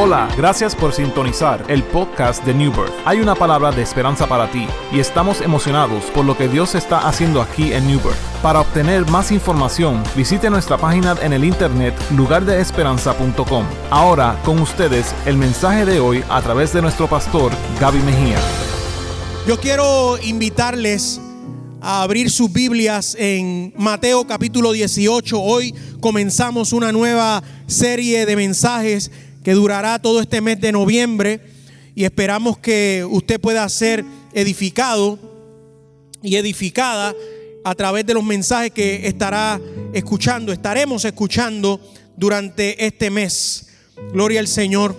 Hola, gracias por sintonizar el podcast de New Birth. Hay una palabra de esperanza para ti y estamos emocionados por lo que Dios está haciendo aquí en New Birth. Para obtener más información, visite nuestra página en el internet lugardeesperanza.com. Ahora, con ustedes, el mensaje de hoy a través de nuestro pastor Gaby Mejía. Yo quiero invitarles a abrir sus Biblias en Mateo capítulo 18. Hoy comenzamos una nueva serie de mensajes que durará todo este mes de noviembre y esperamos que usted pueda ser edificado y edificada a través de los mensajes que estaremos escuchando durante este mes. Gloria al Señor.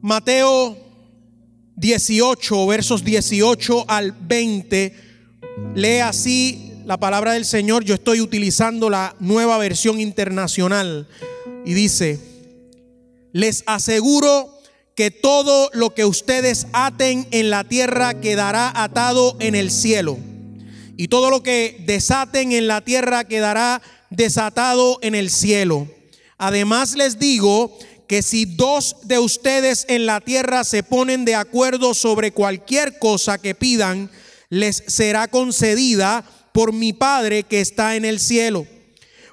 Mateo 18, versos 18 al 20, lee así la palabra del Señor. Yo estoy utilizando la Nueva Versión Internacional y dice: les aseguro que todo lo que ustedes aten en la tierra quedará atado en el cielo, y todo lo que desaten en la tierra quedará desatado en el cielo. Además les digo que si dos de ustedes en la tierra se ponen de acuerdo sobre cualquier cosa que pidan, les será concedida por mi Padre que está en el cielo.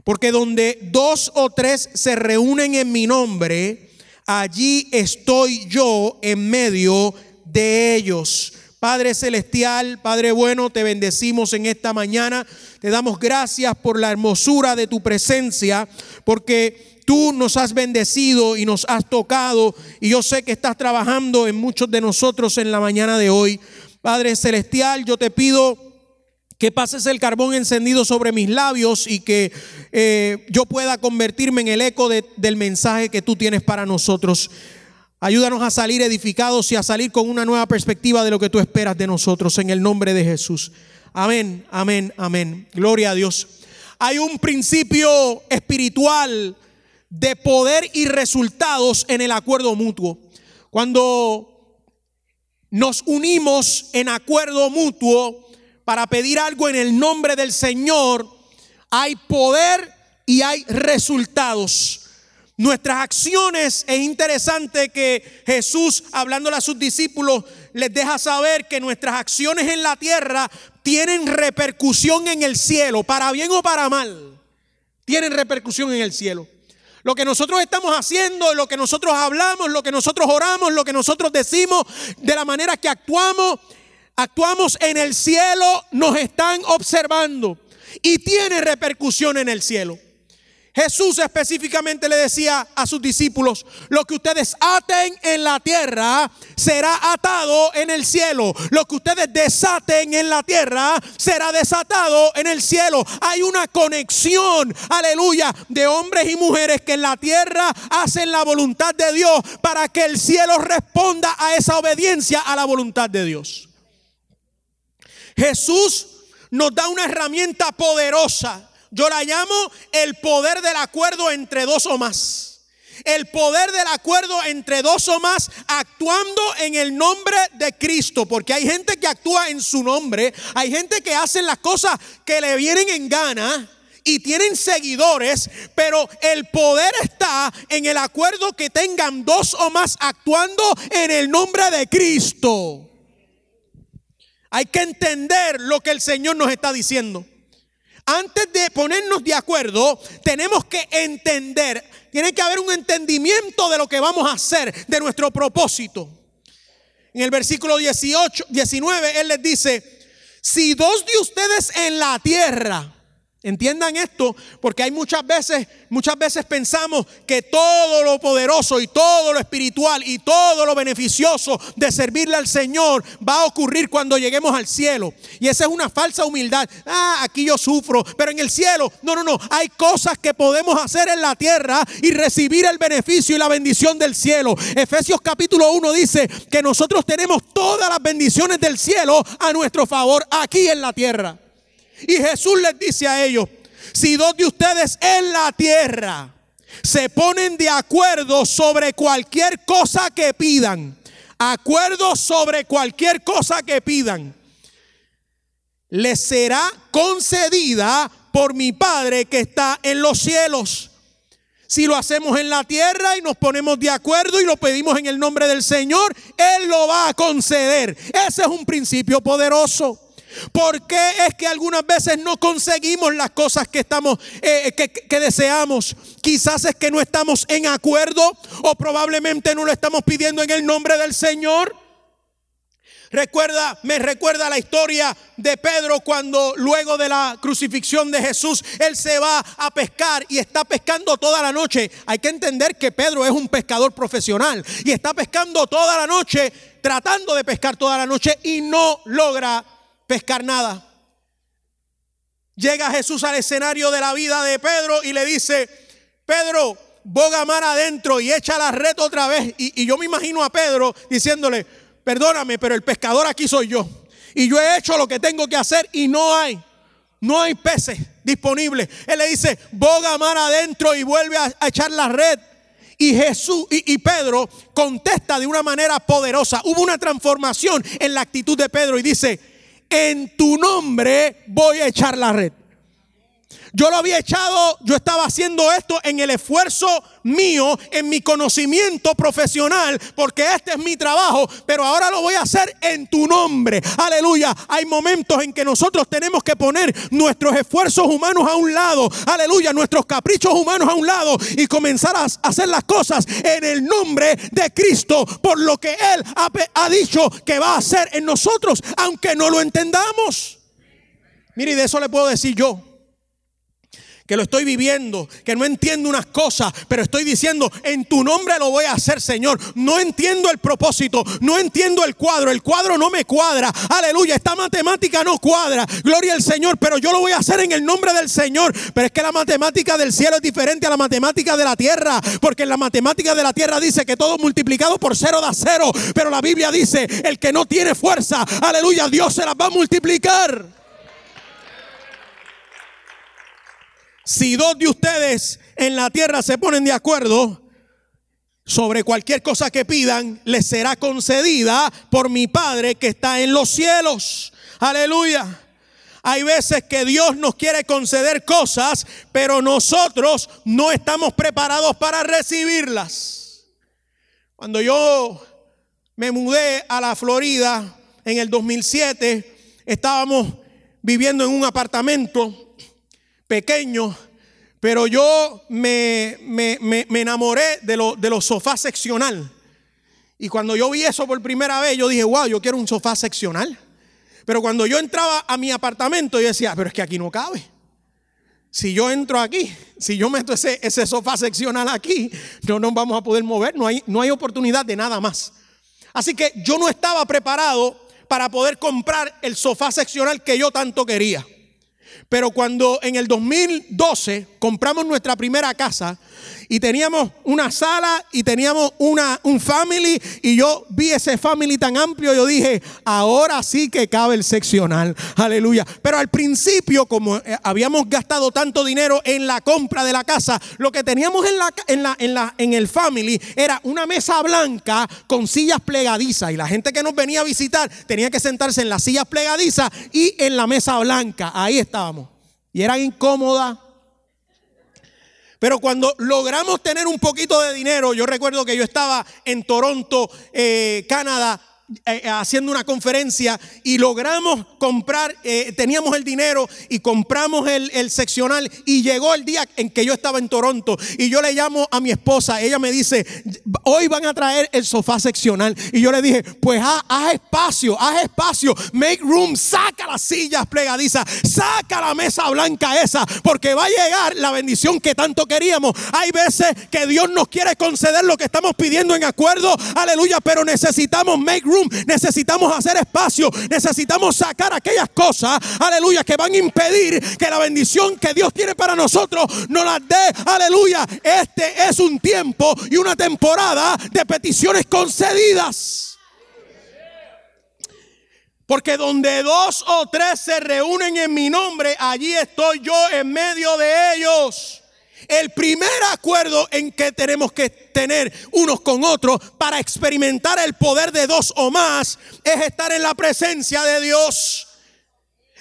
Porque donde dos o tres se reúnen en mi nombre, allí estoy yo en medio de ellos. Padre celestial, Padre bueno, te bendecimos en esta mañana. Te damos gracias por la hermosura de tu presencia, porque tú nos has bendecido y nos has tocado, y yo sé que estás trabajando en muchos de nosotros en la mañana de hoy. Padre celestial, yo te pido que pases el carbón encendido sobre mis labios y que yo pueda convertirme en el eco del mensaje que tú tienes para nosotros. Ayúdanos a salir edificados y a salir con una nueva perspectiva de lo que tú esperas de nosotros, en el nombre de Jesús. Amén, amén, amén. Gloria a Dios. Hay un principio espiritual de poder y resultados en el acuerdo mutuo. Cuando nos unimos en acuerdo mutuo para pedir algo en el nombre del Señor, hay poder y hay resultados. Nuestras acciones, es interesante que Jesús, hablándole a sus discípulos, les deja saber que nuestras acciones en la tierra tienen repercusión en el cielo, para bien o para mal, tienen repercusión en el cielo. Lo que nosotros estamos haciendo, lo que nosotros hablamos, lo que nosotros oramos, lo que nosotros decimos, de la manera que actuamos en el cielo, nos están observando y tiene repercusión en el cielo. Jesús específicamente le decía a sus discípulos: lo que ustedes aten en la tierra será atado en el cielo, lo que ustedes desaten en la tierra será desatado en el cielo. Hay una conexión, aleluya, de hombres y mujeres que en la tierra hacen la voluntad de Dios para que el cielo responda a esa obediencia a la voluntad de Dios. Jesús nos da una herramienta poderosa. Yo la llamo el poder del acuerdo entre dos o más. El poder del acuerdo entre dos o más actuando en el nombre de Cristo. Porque hay gente que actúa en su nombre. Hay gente que hace las cosas que le vienen en gana y tienen seguidores. Pero el poder está en el acuerdo que tengan dos o más actuando en el nombre de Cristo. Hay que entender lo que el Señor nos está diciendo. Antes de ponernos de acuerdo, tenemos que entender. Tiene que haber un entendimiento de lo que vamos a hacer, de nuestro propósito. En el versículo 19, Él les dice: si dos de ustedes en la tierra, entiendan esto, porque hay muchas veces pensamos que todo lo poderoso y todo lo espiritual y todo lo beneficioso de servirle al Señor va a ocurrir cuando lleguemos al cielo. Y esa es una falsa humildad. Aquí yo sufro, pero en el cielo, no. Hay cosas que podemos hacer en la tierra y recibir el beneficio y la bendición del cielo. Efesios capítulo 1 dice que nosotros tenemos todas las bendiciones del cielo a nuestro favor aquí en la tierra. Y Jesús les dice a ellos: si dos de ustedes en la tierra se ponen de acuerdo sobre cualquier cosa que pidan, acuerdo sobre cualquier cosa que pidan, les será concedida por mi Padre que está en los cielos. Si lo hacemos en la tierra y nos ponemos de acuerdo y lo pedimos en el nombre del Señor, Él lo va a conceder. Ese es un principio poderoso. ¿Por qué es que algunas veces no conseguimos las cosas que estamos que deseamos? Quizás es que no estamos en acuerdo, o probablemente no lo estamos pidiendo en el nombre del Señor. Me recuerda la historia de Pedro cuando luego de la crucifixión de Jesús, él se va a pescar y está pescando toda la noche. Hay que entender que Pedro es un pescador profesional y está pescando toda la noche, tratando de pescar toda la noche y no logra pescar nada. Llega Jesús al escenario de la vida de Pedro y le dice: Pedro, boga mar adentro y echa la red otra vez. Y yo me imagino a Pedro diciéndole: perdóname, pero el pescador aquí soy yo, y yo he hecho lo que tengo que hacer y no hay peces disponibles. Él le dice: boga mar adentro y vuelve a echar la red. Y Jesús y Pedro contesta de una manera poderosa. Hubo una transformación en la actitud de Pedro y dice: en tu nombre voy a echar la red. Yo lo había echado, yo estaba haciendo esto en el esfuerzo mío, en mi conocimiento profesional, porque este es mi trabajo, pero ahora lo voy a hacer en tu nombre. Aleluya. Hay momentos en que nosotros tenemos que poner nuestros esfuerzos humanos a un lado, aleluya, nuestros caprichos humanos a un lado y comenzar a hacer las cosas en el nombre de Cristo, por lo que Él ha dicho que va a hacer en nosotros, aunque no lo entendamos. Mire, y de eso le puedo decir yo, que lo estoy viviendo, que no entiendo unas cosas, pero estoy diciendo: en tu nombre lo voy a hacer, Señor. No entiendo el propósito, no entiendo el cuadro no me cuadra, aleluya, esta matemática no cuadra, gloria al Señor, pero yo lo voy a hacer en el nombre del Señor. Pero es que la matemática del cielo es diferente a la matemática de la tierra, porque en la matemática de la tierra dice que todo multiplicado por cero da cero, pero la Biblia dice: el que no tiene fuerza, aleluya, Dios se las va a multiplicar. Si dos de ustedes en la tierra se ponen de acuerdo sobre cualquier cosa que pidan, les será concedida por mi Padre que está en los cielos. Aleluya. Hay veces que Dios nos quiere conceder cosas, pero nosotros no estamos preparados para recibirlas. Cuando yo me mudé a la Florida en el 2007, estábamos viviendo en un apartamento pequeño, pero yo me enamoré de los sofás seccional. Y cuando yo vi eso por primera vez, yo dije: wow, yo quiero un sofá seccional. Pero cuando yo entraba a mi apartamento, yo decía: pero es que aquí no cabe. Si yo entro aquí, si yo meto ese sofá seccional aquí, no nos vamos a poder mover, no hay oportunidad de nada más. Así que yo no estaba preparado para poder comprar el sofá seccional que yo tanto quería. Pero cuando en el 2012 compramos nuestra primera casa y teníamos una sala y teníamos un family, y yo vi ese family tan amplio, yo dije: ahora sí que cabe el seccional, aleluya. Pero al principio, como habíamos gastado tanto dinero en la compra de la casa, lo que teníamos en el family era una mesa blanca con sillas plegadizas, y la gente que nos venía a visitar tenía que sentarse en las sillas plegadizas y en la mesa blanca. Ahí estábamos, y era incómoda. Pero cuando logramos tener un poquito de dinero, yo recuerdo que yo estaba en Toronto, Canadá, haciendo una conferencia, y logramos comprar, teníamos el dinero y compramos el seccional, y llegó el día en que yo estaba en Toronto y yo le llamo a mi esposa. Ella me dice: hoy van a traer el sofá seccional. Y yo le dije: pues haz espacio, make room, saca las sillas plegadizas, saca la mesa blanca esa, porque va a llegar la bendición que tanto queríamos. Hay veces que Dios nos quiere conceder lo que estamos pidiendo en acuerdo, aleluya, pero necesitamos make room, necesitamos hacer espacio, necesitamos sacar aquellas cosas, aleluya, que van a impedir que la bendición que Dios tiene para nosotros no las dé, aleluya. Este es un tiempo y una temporada de peticiones concedidas, porque donde dos o tres se reúnen en mi nombre, allí estoy yo en medio de ellos. El primer acuerdo en que tenemos que tener unos con otros para experimentar el poder de dos o más es estar en la presencia de Dios.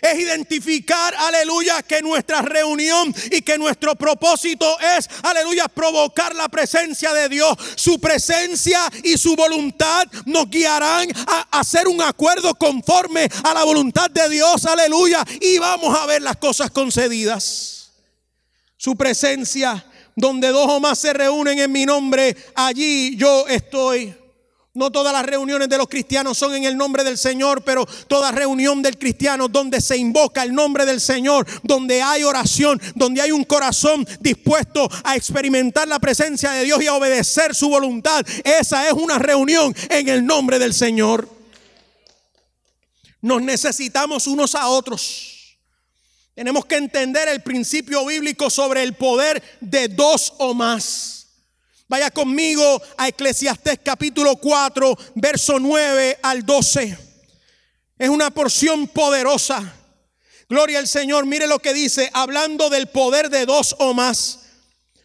es identificar, aleluya, que nuestra reunión y que nuestro propósito es, aleluya, provocar la presencia de Dios. Su presencia y su voluntad nos guiarán a hacer un acuerdo conforme a la voluntad de Dios, aleluya, y vamos a ver las cosas concedidas. Su presencia, donde dos o más se reúnen en mi nombre, allí yo estoy. No todas las reuniones de los cristianos son en el nombre del Señor, pero toda reunión del cristiano donde se invoca el nombre del Señor, donde hay oración, donde hay un corazón dispuesto a experimentar la presencia de Dios y a obedecer su voluntad, esa es una reunión en el nombre del Señor. Nos necesitamos unos a otros. Tenemos que entender el principio bíblico sobre el poder de dos o más. Vaya conmigo a Eclesiastés capítulo 4, verso 9 al 12. Es una porción poderosa. Gloria al Señor. Mire lo que dice, hablando del poder de dos o más.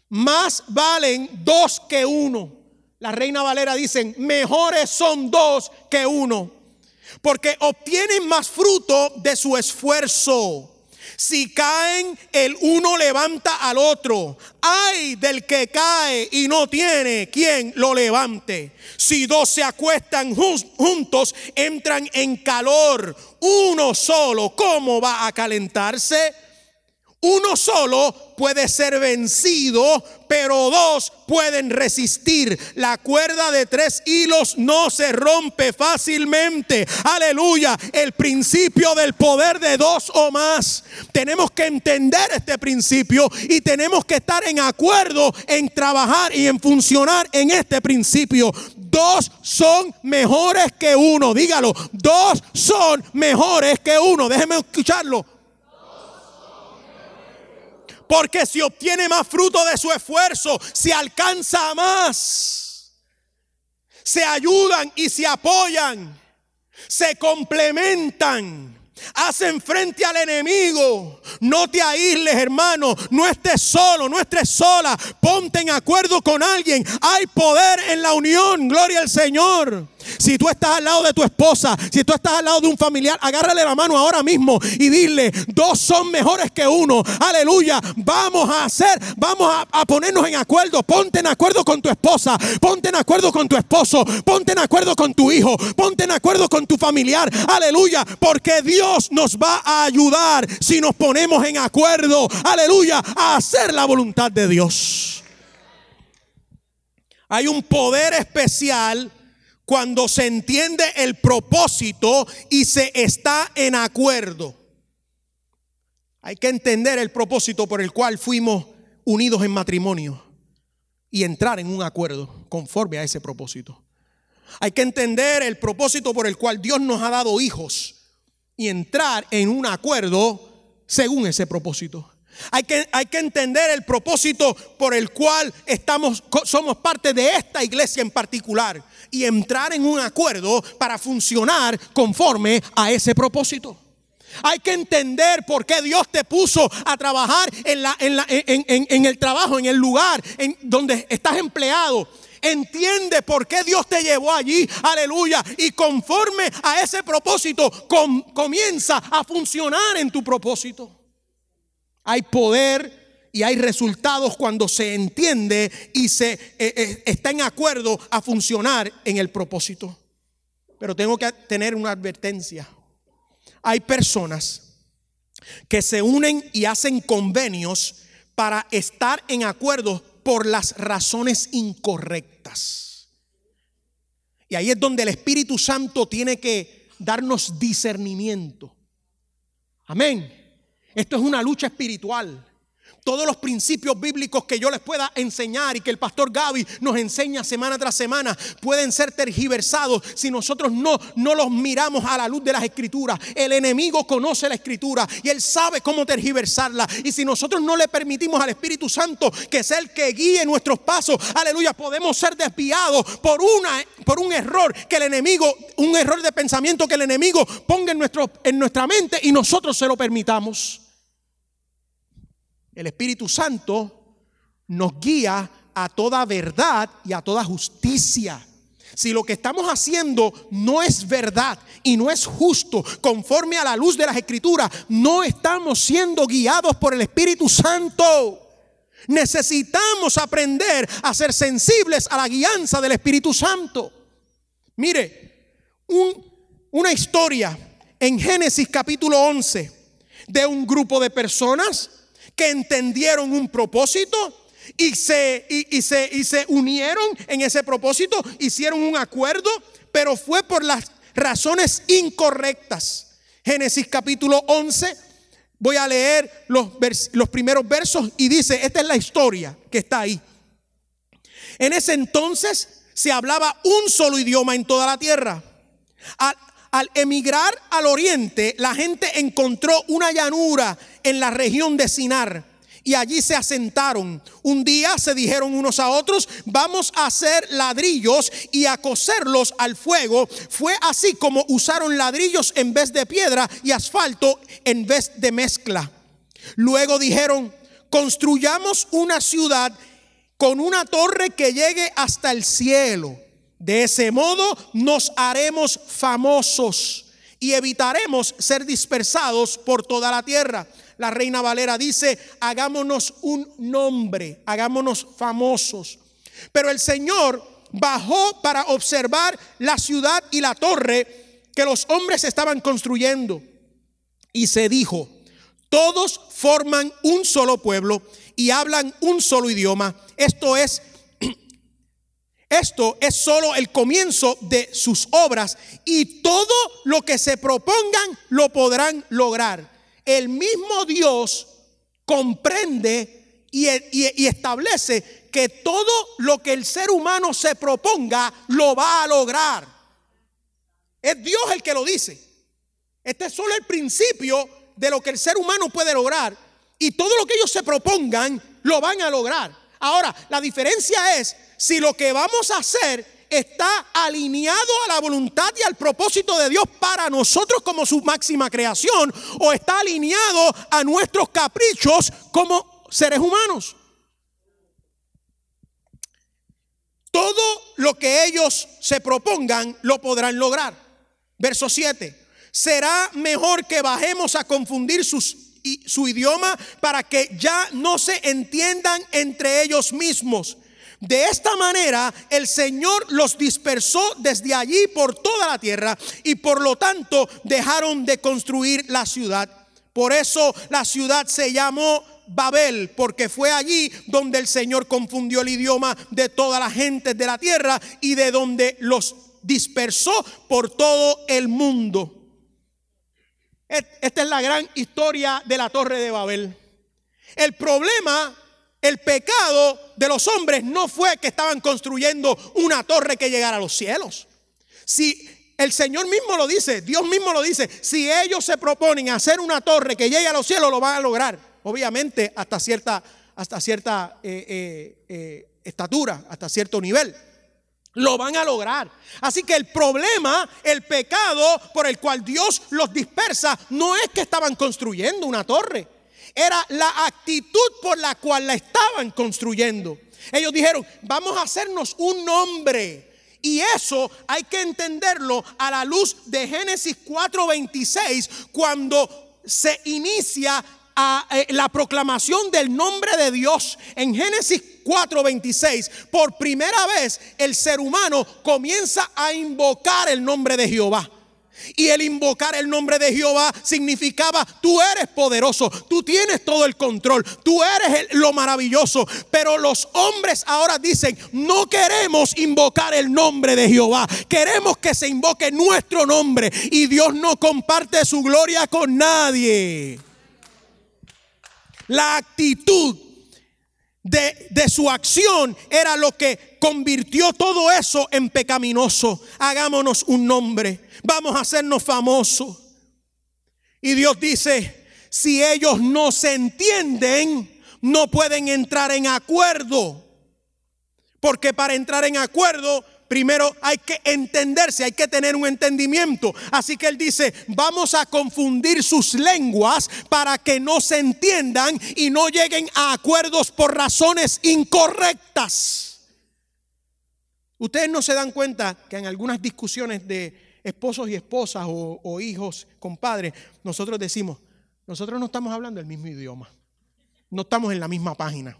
Más valen dos que uno. La Reina Valera dicen, mejores son dos que uno, porque obtienen más fruto de su esfuerzo. Si caen, el uno levanta al otro. Ay del que cae y no tiene quien lo levante. Si dos se acuestan juntos, entran en calor. Uno solo, ¿cómo va a calentarse? Uno solo puede ser vencido, pero dos pueden resistir. La cuerda de tres hilos no se rompe fácilmente. Aleluya, el principio del poder de dos o más. Tenemos que entender este principio y tenemos que estar en acuerdo en trabajar y en funcionar en este principio. Dos son mejores que uno. Dígalo, dos son mejores que uno. Déjeme escucharlo. Porque si obtiene más fruto de su esfuerzo, se alcanza más, se ayudan y se apoyan, se complementan, hacen frente al enemigo. No te aísles, hermano, no estés solo, no estés sola, ponte en acuerdo con alguien. Hay poder en la unión, gloria al Señor. Si tú estás al lado de tu esposa, si tú estás al lado de un familiar, agárrale la mano ahora mismo y dile, dos son mejores que uno. Aleluya, vamos a ponernos en acuerdo. Ponte en acuerdo con tu esposa, ponte en acuerdo con tu esposo, ponte en acuerdo con tu hijo, ponte en acuerdo con tu familiar. Aleluya, porque Dios nos va a ayudar si nos ponemos en acuerdo, aleluya, a hacer la voluntad de Dios. Hay un poder especial cuando se entiende el propósito y se está en acuerdo. Hay que entender el propósito por el cual fuimos unidos en matrimonio y entrar en un acuerdo conforme a ese propósito. Hay que entender el propósito por el cual Dios nos ha dado hijos y entrar en un acuerdo según ese propósito. Hay que entender el propósito por el cual somos parte de esta iglesia en particular y entrar en un acuerdo para funcionar conforme a ese propósito. Hay que entender por qué Dios te puso a trabajar en el trabajo, en el lugar en donde estás empleado. Entiende por qué Dios te llevó allí, aleluya, y conforme a ese propósito comienza a funcionar en tu propósito. Hay poder y hay resultados cuando se entiende y se está en acuerdo a funcionar en el propósito. Pero tengo que tener una advertencia. Hay personas que se unen y hacen convenios para estar en acuerdo por las razones incorrectas. Y ahí es donde el Espíritu Santo tiene que darnos discernimiento. Amén. Esto es una lucha espiritual. Todos los principios bíblicos que yo les pueda enseñar y que el pastor Gaby nos enseña semana tras semana pueden ser tergiversados si nosotros no los miramos a la luz de las Escrituras. El enemigo conoce la Escritura y él sabe cómo tergiversarla, y si nosotros no le permitimos al Espíritu Santo que sea el que guíe nuestros pasos, aleluya, podemos ser desviados por un error que el enemigo, un error de pensamiento que el enemigo ponga en nuestra mente y nosotros se lo permitamos. El Espíritu Santo nos guía a toda verdad y a toda justicia. si lo que estamos haciendo no es verdad y no es justo conforme a la luz de las Escrituras, no estamos siendo guiados por el Espíritu Santo. Necesitamos aprender a ser sensibles a la guianza del Espíritu Santo. Mire, una historia en Génesis capítulo 11 de un grupo de personas que entendieron un propósito y se unieron en ese propósito, hicieron un acuerdo, pero fue por las razones incorrectas. Génesis capítulo 11, voy a leer los primeros versos y dice, esta es la historia que está ahí. En ese entonces se hablaba un solo idioma en toda la tierra. Al emigrar al oriente, la gente encontró una llanura en la región de Sinar y allí se asentaron. Un día se dijeron unos a otros: vamos a hacer ladrillos y a cocerlos al fuego. Fue así como usaron ladrillos en vez de piedra y asfalto en vez de mezcla. Luego dijeron: construyamos una ciudad con una torre que llegue hasta el cielo. De ese modo nos haremos famosos y evitaremos ser dispersados por toda la tierra. La Reina Valera dice: hagámonos un nombre, hagámonos famosos. Pero el Señor bajó para observar la ciudad y la torre que los hombres estaban construyendo. Y se dijo: todos forman un solo pueblo y hablan un solo idioma. Esto es solo el comienzo de sus obras, y todo lo que se propongan lo podrán lograr. El mismo Dios comprende y establece que todo lo que el ser humano se proponga lo va a lograr. Es Dios el que lo dice. Este es solo el principio de lo que el ser humano puede lograr, y todo lo que ellos se propongan lo van a lograr. Ahora, la diferencia es si lo que vamos a hacer está alineado a la voluntad y al propósito de Dios para nosotros como su máxima creación, o está alineado a nuestros caprichos como seres humanos. Todo lo que ellos se propongan lo podrán lograr. Verso 7. Será mejor que bajemos a confundir su idioma para que ya no se entiendan entre ellos mismos. De esta manera el Señor los dispersó desde allí por toda la tierra, y por lo tanto dejaron de construir la ciudad. Por eso la ciudad se llamó Babel, porque fue allí donde el Señor confundió el idioma de todas las gentes de la tierra y de donde los dispersó por todo el mundo. Esta es la gran historia de la Torre de Babel. El problema, el pecado de los hombres no fue que estaban construyendo una torre que llegara a los cielos. Si el Señor mismo lo dice, Dios mismo lo dice, si ellos se proponen hacer una torre que llegue a los cielos, lo van a lograr. Obviamente hasta cierta estatura, hasta cierto nivel. Lo van a lograr. Así que el problema, el pecado por el cual Dios los dispersa, no es que estaban construyendo una torre. Era la actitud por la cual la estaban construyendo. Ellos dijeron: vamos a hacernos un nombre. Y eso hay que entenderlo a la luz de Génesis 4:26, cuando se inicia la proclamación del nombre de Dios. En Génesis 4:26, por primera vez el ser humano comienza a invocar el nombre de Jehová. Y el invocar el nombre de Jehová significaba: tú eres poderoso, tú tienes todo el control, tú eres lo maravilloso. Pero los hombres ahora dicen: no queremos invocar el nombre de Jehová, queremos que se invoque nuestro nombre. Y Dios no comparte su gloria con nadie. La actitud de su acción era lo que convirtió todo eso en pecaminoso. Hagámonos un nombre, vamos a hacernos famosos. Y Dios dice: si ellos no se entienden, no pueden entrar en acuerdo. Porque para entrar en acuerdo, primero hay que entenderse, hay que tener un entendimiento. Así que Él dice: vamos a confundir sus lenguas para que no se entiendan y no lleguen a acuerdos por razones incorrectas. Ustedes no se dan cuenta que en algunas discusiones de esposos y esposas o hijos con padres, nosotros decimos, nosotros no estamos hablando el mismo idioma. No estamos en la misma página.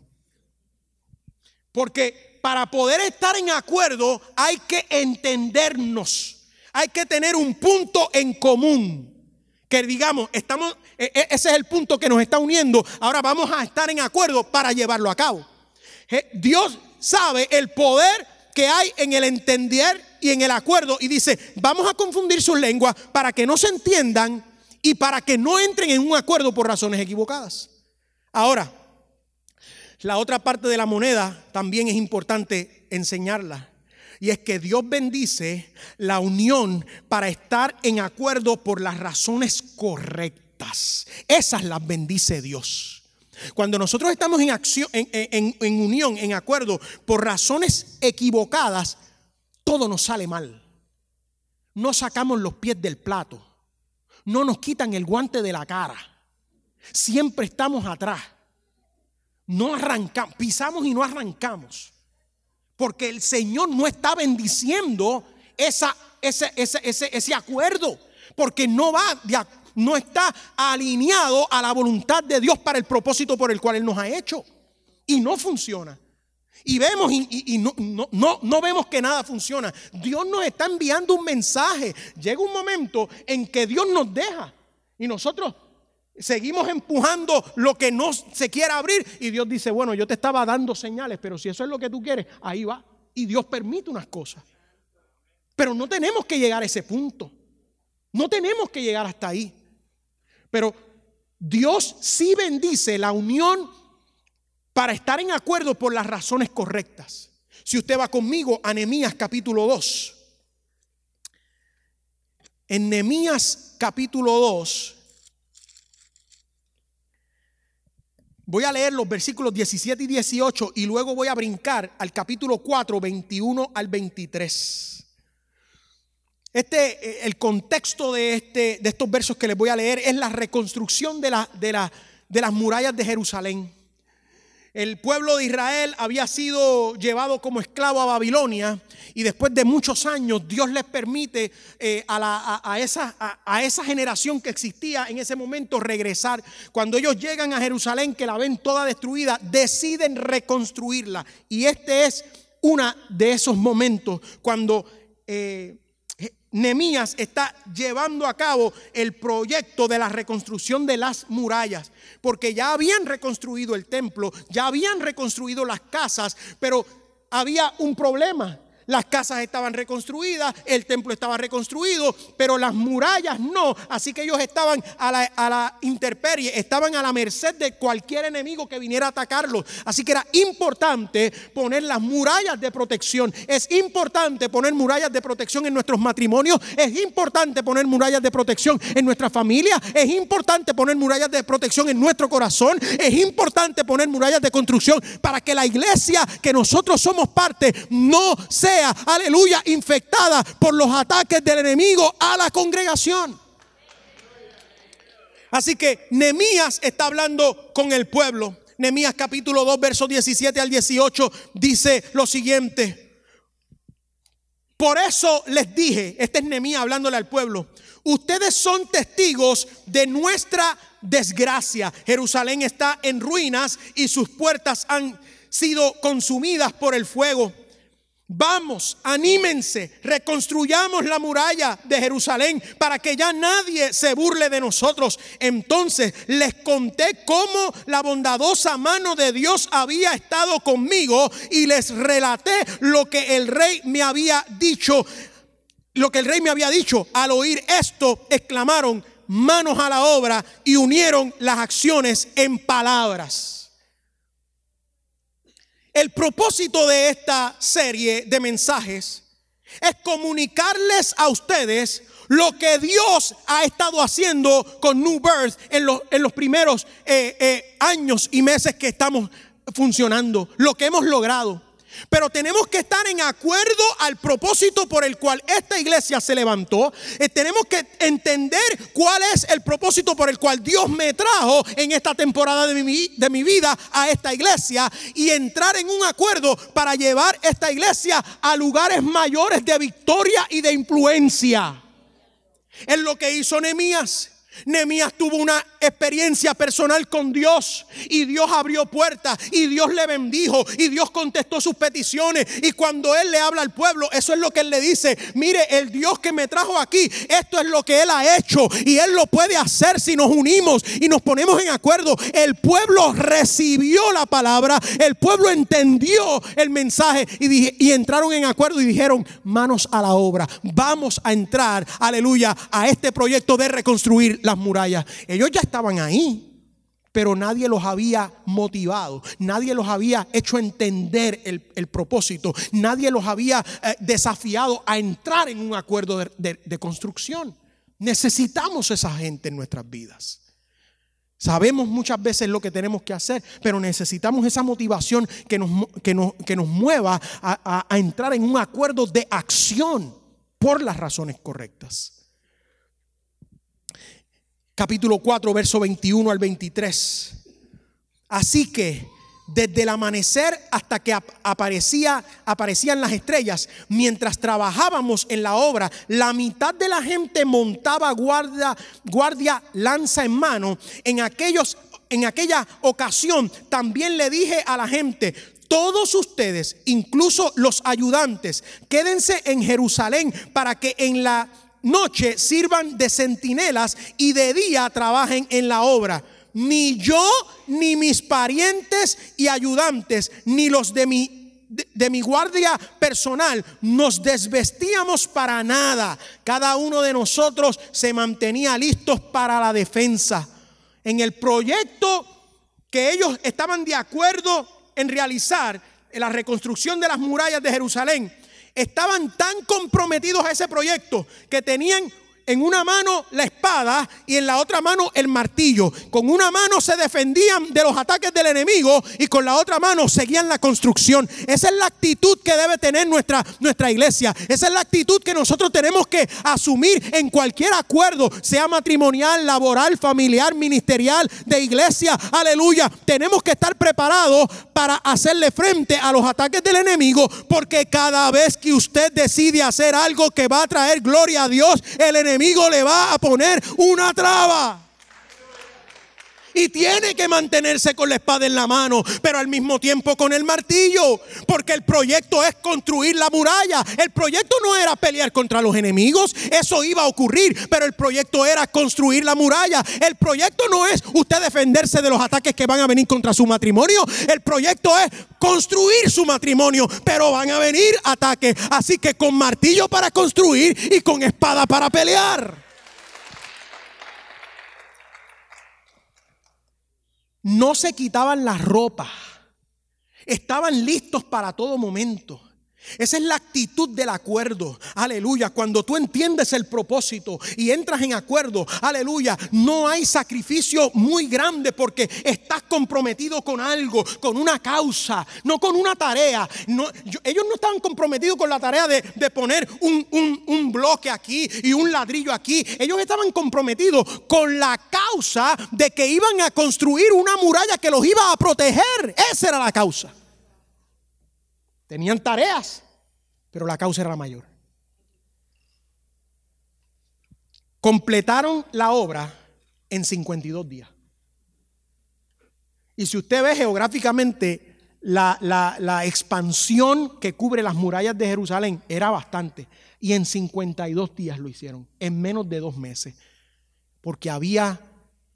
Porque para poder estar en acuerdo hay que entendernos. Hay que tener un punto en común. Que digamos, estamos, ese es el punto que nos está uniendo. Ahora vamos a estar en acuerdo para llevarlo a cabo. Dios sabe el poder que hay en el entender y en el acuerdo. Y dice, vamos a confundir sus lenguas para que no se entiendan y para que no entren en un acuerdo por razones equivocadas. Ahora, la otra parte de la moneda también es importante enseñarla. Y es que Dios bendice la unión para estar en acuerdo por las razones correctas. Esas las bendice Dios. Cuando nosotros estamos en acción, en unión, en acuerdo, por razones equivocadas, todo nos sale mal. No sacamos los pies del plato. No nos quitan el guante de la cara. Siempre estamos atrás. No arrancamos, pisamos y no arrancamos. Porque el Señor no está bendiciendo ese acuerdo. Porque no está alineado a la voluntad de Dios para el propósito por el cual Él nos ha hecho. Y no funciona. Y vemos no vemos que nada funciona. Dios nos está enviando un mensaje. Llega un momento en que Dios nos deja. Y nosotros seguimos empujando lo que no se quiere abrir. Y Dios dice, bueno, yo te estaba dando señales, pero si eso es lo que tú quieres, ahí va. Y Dios permite unas cosas. Pero no tenemos que llegar a ese punto. No tenemos que llegar hasta ahí. Pero Dios sí bendice la unión para estar en acuerdo por las razones correctas. Si usted va conmigo a Nehemías capítulo 2. En Nehemías capítulo 2. Voy a leer los versículos 17 y 18 y luego voy a brincar al capítulo 4, 21 al 23. El contexto de estos versos que les voy a leer es la reconstrucción de las murallas de Jerusalén. El pueblo de Israel había sido llevado como esclavo a Babilonia y después de muchos años Dios les permite a esa generación que existía en ese momento regresar. Cuando ellos llegan a Jerusalén, que la ven toda destruida, deciden reconstruirla. Y este es uno de esos momentos cuando Nehemías está llevando a cabo el proyecto de la reconstrucción de las murallas, porque ya habían reconstruido el templo, ya habían reconstruido las casas, pero había un problema. Las casas estaban reconstruidas, el templo estaba reconstruido, pero las murallas no. Así que ellos estaban a la intemperie, estaban a la merced de cualquier enemigo que viniera a atacarlos. Así que era importante poner las murallas de protección. Es importante poner murallas de protección en nuestros matrimonios. Es importante poner murallas de protección en nuestra familia. Es importante poner murallas de protección en nuestro corazón. Es importante poner murallas de construcción para que la iglesia que nosotros somos parte no se aleluya, infectada por los ataques del enemigo a la congregación. Así que Nehemías está hablando con el pueblo. Nehemías capítulo 2 versos 17 al 18 dice lo siguiente: por eso les dije, este es Nehemías hablándole al pueblo, ustedes son testigos de nuestra desgracia. Jerusalén está en ruinas y sus puertas han sido consumidas por el fuego. Vamos, anímense, reconstruyamos la muralla de Jerusalén para que ya nadie se burle de nosotros. Entonces les conté cómo la bondadosa mano de Dios había estado conmigo y les relaté lo que el rey me había dicho. Al oír esto, exclamaron, manos a la obra, y unieron las acciones en palabras. El propósito de esta serie de mensajes es comunicarles a ustedes lo que Dios ha estado haciendo con New Birth en los primeros años y meses que estamos funcionando, lo que hemos logrado. Pero tenemos que estar en acuerdo al propósito por el cual esta iglesia se levantó. Tenemos que entender cuál es el propósito por el cual Dios me trajo en esta temporada de mi vida a esta iglesia, y entrar en un acuerdo para llevar esta iglesia a lugares mayores de victoria y de influencia. Es lo que hizo Nehemías. Nehemías tuvo una experiencia personal con Dios, y Dios abrió puertas, y Dios le bendijo, y Dios contestó sus peticiones. Y cuando él le habla al pueblo, eso es lo que él le dice: mire, el Dios que me trajo aquí, esto es lo que él ha hecho, y él lo puede hacer si nos unimos y nos ponemos en acuerdo. El pueblo recibió la palabra, el pueblo entendió el mensaje y entraron en acuerdo y dijeron: manos a la obra, vamos a entrar, aleluya, a este proyecto de reconstruir las murallas. Ellos ya estaban ahí, pero nadie los había motivado, nadie los había hecho entender el propósito, nadie los había desafiado a entrar en un acuerdo de construcción. Necesitamos esa gente en nuestras vidas. Sabemos muchas veces lo que tenemos que hacer, pero necesitamos esa motivación que nos mueva a entrar en un acuerdo de acción por las razones correctas. Capítulo 4, verso 21 al 23. Así que desde el amanecer hasta que aparecían las estrellas, mientras trabajábamos en la obra, la mitad de la gente montaba guardia lanza en mano. En aquella ocasión también le dije a la gente: todos ustedes, incluso los ayudantes, quédense en Jerusalén para que en la noche sirvan de centinelas y de día trabajen en la obra. Ni yo, ni mis parientes y ayudantes, ni los de mi guardia personal nos desvestíamos para nada. Cada uno de nosotros se mantenía listos para la defensa. En el proyecto que ellos estaban de acuerdo en realizar, en la reconstrucción de las murallas de Jerusalén, estaban tan comprometidos a ese proyecto que tenían en una mano la espada y en la otra mano el martillo. Con una mano se defendían de los ataques del enemigo y con la otra mano seguían la construcción. Esa es la actitud que debe tener nuestra iglesia. Esa es la actitud que nosotros tenemos que asumir en cualquier acuerdo, sea matrimonial, laboral, familiar, ministerial, de iglesia. Aleluya. Tenemos que estar preparados para hacerle frente a los ataques del enemigo, porque cada vez que usted decide hacer algo que va a traer gloria a Dios, el enemigo le va a poner una traba. Y tiene que mantenerse con la espada en la mano, pero al mismo tiempo con el martillo, porque el proyecto es construir la muralla. El proyecto no era pelear contra los enemigos, eso iba a ocurrir, pero el proyecto era construir la muralla. El proyecto no es usted defenderse de los ataques que van a venir contra su matrimonio, el proyecto es construir su matrimonio, pero van a venir ataques, así que con martillo para construir y con espada para pelear. No se quitaban la ropa. Estaban listos para todo momento. Esa es la actitud del acuerdo. Aleluya. Cuando tú entiendes el propósito y entras en acuerdo, aleluya, no hay sacrificio muy grande porque estás comprometido con algo, con una causa, no con una tarea. Ellos no estaban comprometidos con la tarea de poner un bloque aquí y un ladrillo aquí. Ellos estaban comprometidos con la causa de que iban a construir una muralla que los iba a proteger. Esa era la causa. Tenían tareas, pero la causa era la mayor. Completaron la obra en 52 días. Y si usted ve geográficamente la expansión que cubre las murallas de Jerusalén, era bastante. Y en 52 días lo hicieron, en menos de 2 meses. Porque había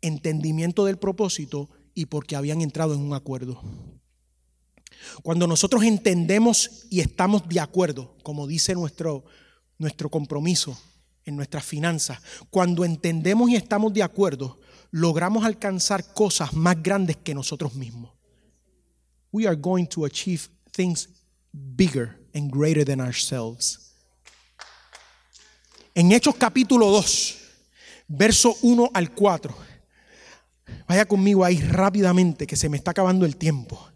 entendimiento del propósito y porque habían entrado en un acuerdo. Cuando nosotros entendemos y estamos de acuerdo, como dice nuestro compromiso en nuestras finanzas, cuando entendemos y estamos de acuerdo, logramos alcanzar cosas más grandes que nosotros mismos. We are going to achieve things bigger and greater than ourselves. En Hechos capítulo 2, verso 1 al 4. Vaya conmigo ahí rápidamente, que se me está acabando el tiempo.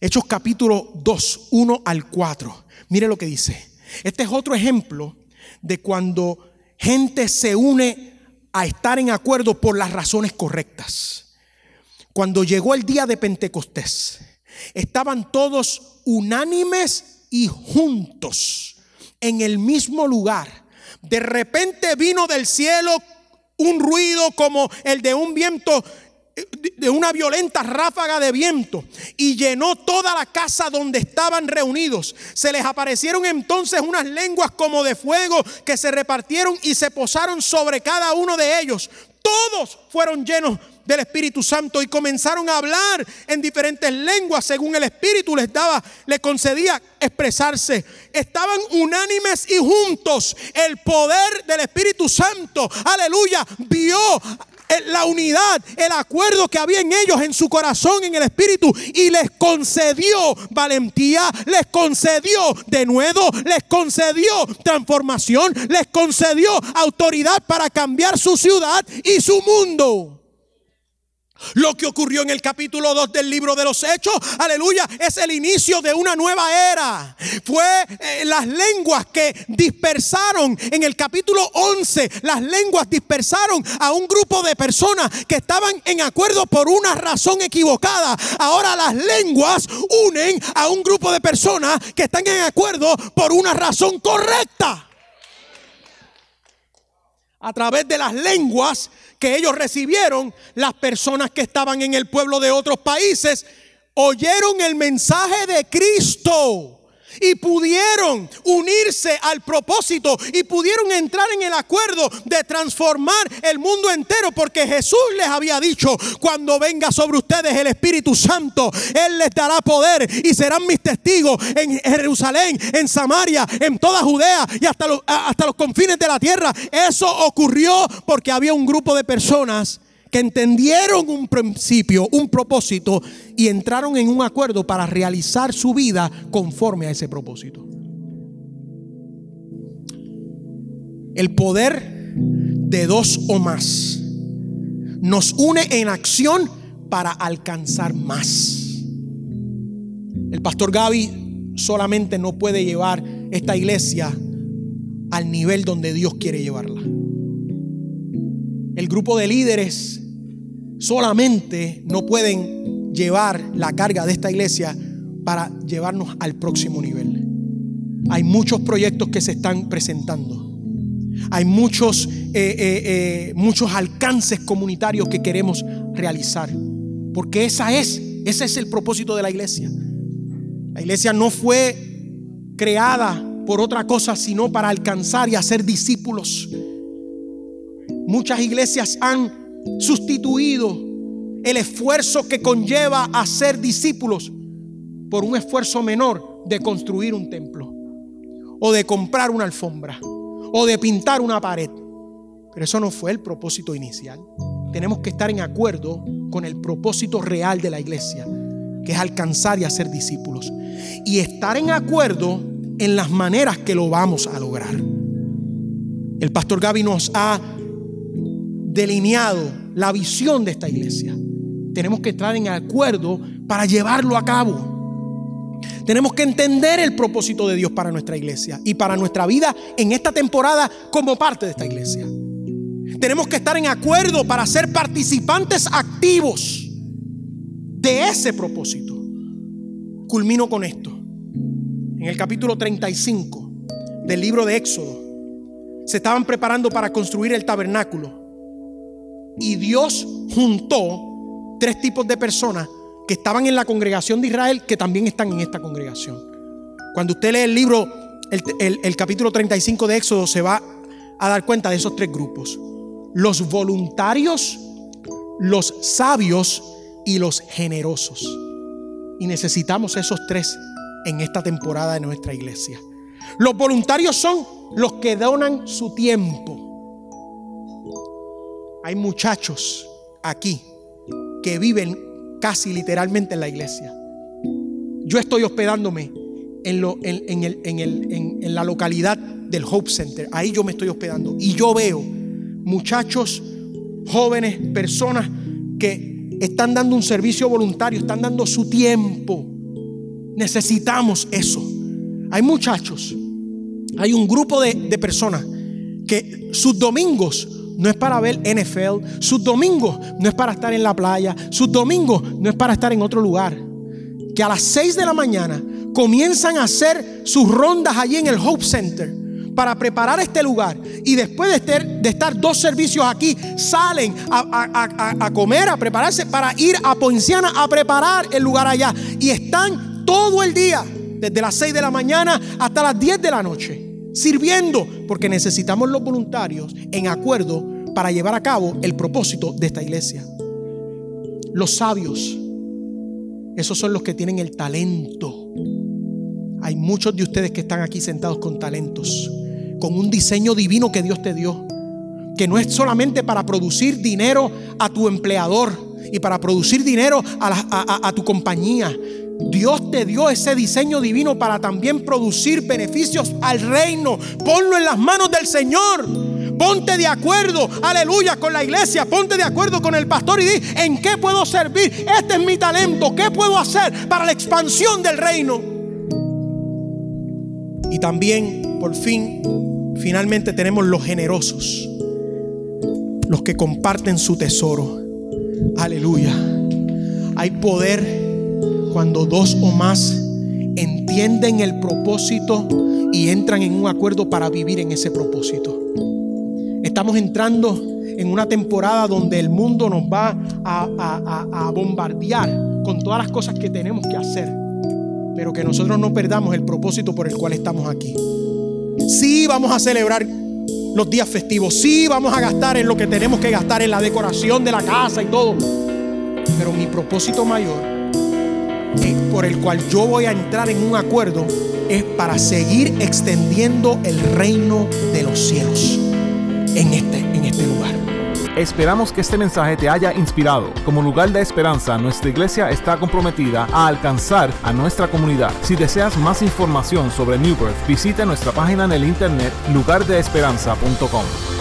Hechos capítulo 2, 1 al 4. Mire lo que dice. Este es otro ejemplo de cuando gente se une a estar en acuerdo por las razones correctas. Cuando llegó el día de Pentecostés, estaban todos unánimes y juntos en el mismo lugar. De repente vino del cielo un ruido como el de un viento, de una violenta ráfaga de viento, y llenó toda la casa donde estaban reunidos. Se les aparecieron entonces unas lenguas como de fuego que se repartieron y se posaron sobre cada uno de ellos. Todos fueron llenos del Espíritu Santo y comenzaron a hablar en diferentes lenguas según el Espíritu les concedía expresarse. Estaban unánimes y juntos. El poder del Espíritu Santo, aleluya, vio la unidad, el acuerdo que había en ellos, en su corazón, en el Espíritu, y les concedió valentía, les concedió denuedo, les concedió transformación, les concedió autoridad para cambiar su ciudad y su mundo. Lo que ocurrió en el capítulo 2 del libro de los Hechos, aleluya, es el inicio de una nueva era. Fue las lenguas que dispersaron en el capítulo 11. Las lenguas dispersaron a un grupo de personas que estaban en acuerdo por una razón equivocada. Ahora las lenguas unen a un grupo de personas que están en acuerdo por una razón correcta. A través de las lenguas que ellos recibieron, las personas que estaban en el pueblo de otros países oyeron el mensaje de Cristo y pudieron unirse al propósito y pudieron entrar en el acuerdo de transformar el mundo entero, porque Jesús les había dicho: cuando venga sobre ustedes el Espíritu Santo, Él les dará poder y serán mis testigos en Jerusalén, en Samaria, en toda Judea y hasta los confines de la tierra. Eso ocurrió porque había un grupo de personas que entendieron un principio, un propósito, y entraron en un acuerdo para realizar su vida conforme a ese propósito. El poder de dos o más nos une en acción para alcanzar más. El pastor Gaby solamente no puede llevar esta iglesia al nivel donde Dios quiere llevarla. El grupo de líderes solamente no pueden llevar la carga de esta iglesia para llevarnos al próximo nivel. Hay muchos proyectos que se están presentando. Hay muchos alcances comunitarios que queremos realizar. Porque ese es el propósito de la iglesia. La iglesia no fue creada por otra cosa sino para alcanzar y hacer discípulos. Muchas iglesias han sustituido el esfuerzo que conlleva hacer discípulos por un esfuerzo menor de construir un templo, o de comprar una alfombra, o de pintar una pared. Pero eso no fue el propósito inicial. Tenemos que estar en acuerdo con el propósito real de la iglesia, que es alcanzar y hacer discípulos. Y estar en acuerdo en las maneras que lo vamos a lograr. El pastor Gaby nos ha delineado la visión de esta iglesia. Tenemos que entrar en acuerdo para llevarlo a cabo. Tenemos que entender el propósito de Dios para nuestra iglesia y para nuestra vida en esta temporada como parte de esta iglesia. Tenemos que estar en acuerdo para ser participantes activos de ese propósito. Culmino con esto. En el capítulo 35 del libro de Éxodo, se estaban preparando para construir el tabernáculo. Y Dios juntó tres tipos de personas que estaban en la congregación de Israel, que también están en esta congregación. Cuando usted lee el libro, el capítulo 35 de Éxodo, se va a dar cuenta de esos tres grupos: los voluntarios, los sabios y los generosos. Y necesitamos esos tres en esta temporada de nuestra iglesia. Los voluntarios son los que donan su tiempo. Hay muchachos aquí que viven casi literalmente en la iglesia. Yo estoy hospedándome en la localidad del Hope Center. Ahí yo me estoy hospedando y yo veo muchachos, jóvenes, personas que están dando un servicio voluntario, están dando su tiempo necesitamos eso. Hay muchachos, hay un grupo de personas que sus domingos no es para ver NFL, sus domingos no es para estar en la playa, sus domingos no es para estar en otro lugar, que a las 6 de la mañana comienzan a hacer sus rondas allí en el Hope Center para preparar este lugar, y después de estar dos servicios aquí salen a comer, a prepararse para ir a Poinciana a preparar el lugar allá, y están todo el día desde las 6 de la mañana hasta las 10 de la noche sirviendo, porque necesitamos los voluntarios en acuerdo para llevar a cabo el propósito de esta iglesia. Los sabios, esos son los que tienen el talento. Hay muchos de ustedes que están aquí sentados con talentos, con un diseño divino que Dios te dio, que no es solamente para producir dinero a tu empleador y para producir dinero a tu compañía. Dios te dio ese diseño divino para también producir beneficios al reino. Ponlo en las manos del Señor. Ponte de acuerdo, aleluya, con la iglesia. Ponte de acuerdo con el pastor y di: ¿en qué puedo servir? Este es mi talento. ¿Qué puedo hacer para la expansión del reino? Y también, por fin, finalmente tenemos los generosos, los que comparten su tesoro. Aleluya. Hay poder cuando dos o más entienden el propósito y entran en un acuerdo para vivir en ese propósito. Estamos entrando en una temporada donde el mundo nos va a bombardear con todas las cosas que tenemos que hacer, pero que nosotros no perdamos el propósito por el cual estamos aquí. Sí, vamos a celebrar los días festivos. Sí, vamos a gastar en lo que tenemos que gastar, en la decoración de la casa y todo. Pero mi propósito mayor, por el cual yo voy a entrar en un acuerdo, es para seguir extendiendo el reino de los cielos en este lugar. Esperamos que este mensaje te haya inspirado. Como Lugar de Esperanza, nuestra iglesia está comprometida a alcanzar a nuestra comunidad. Si deseas más información sobre New Birth, visita nuestra página en el internet lugardeesperanza.com.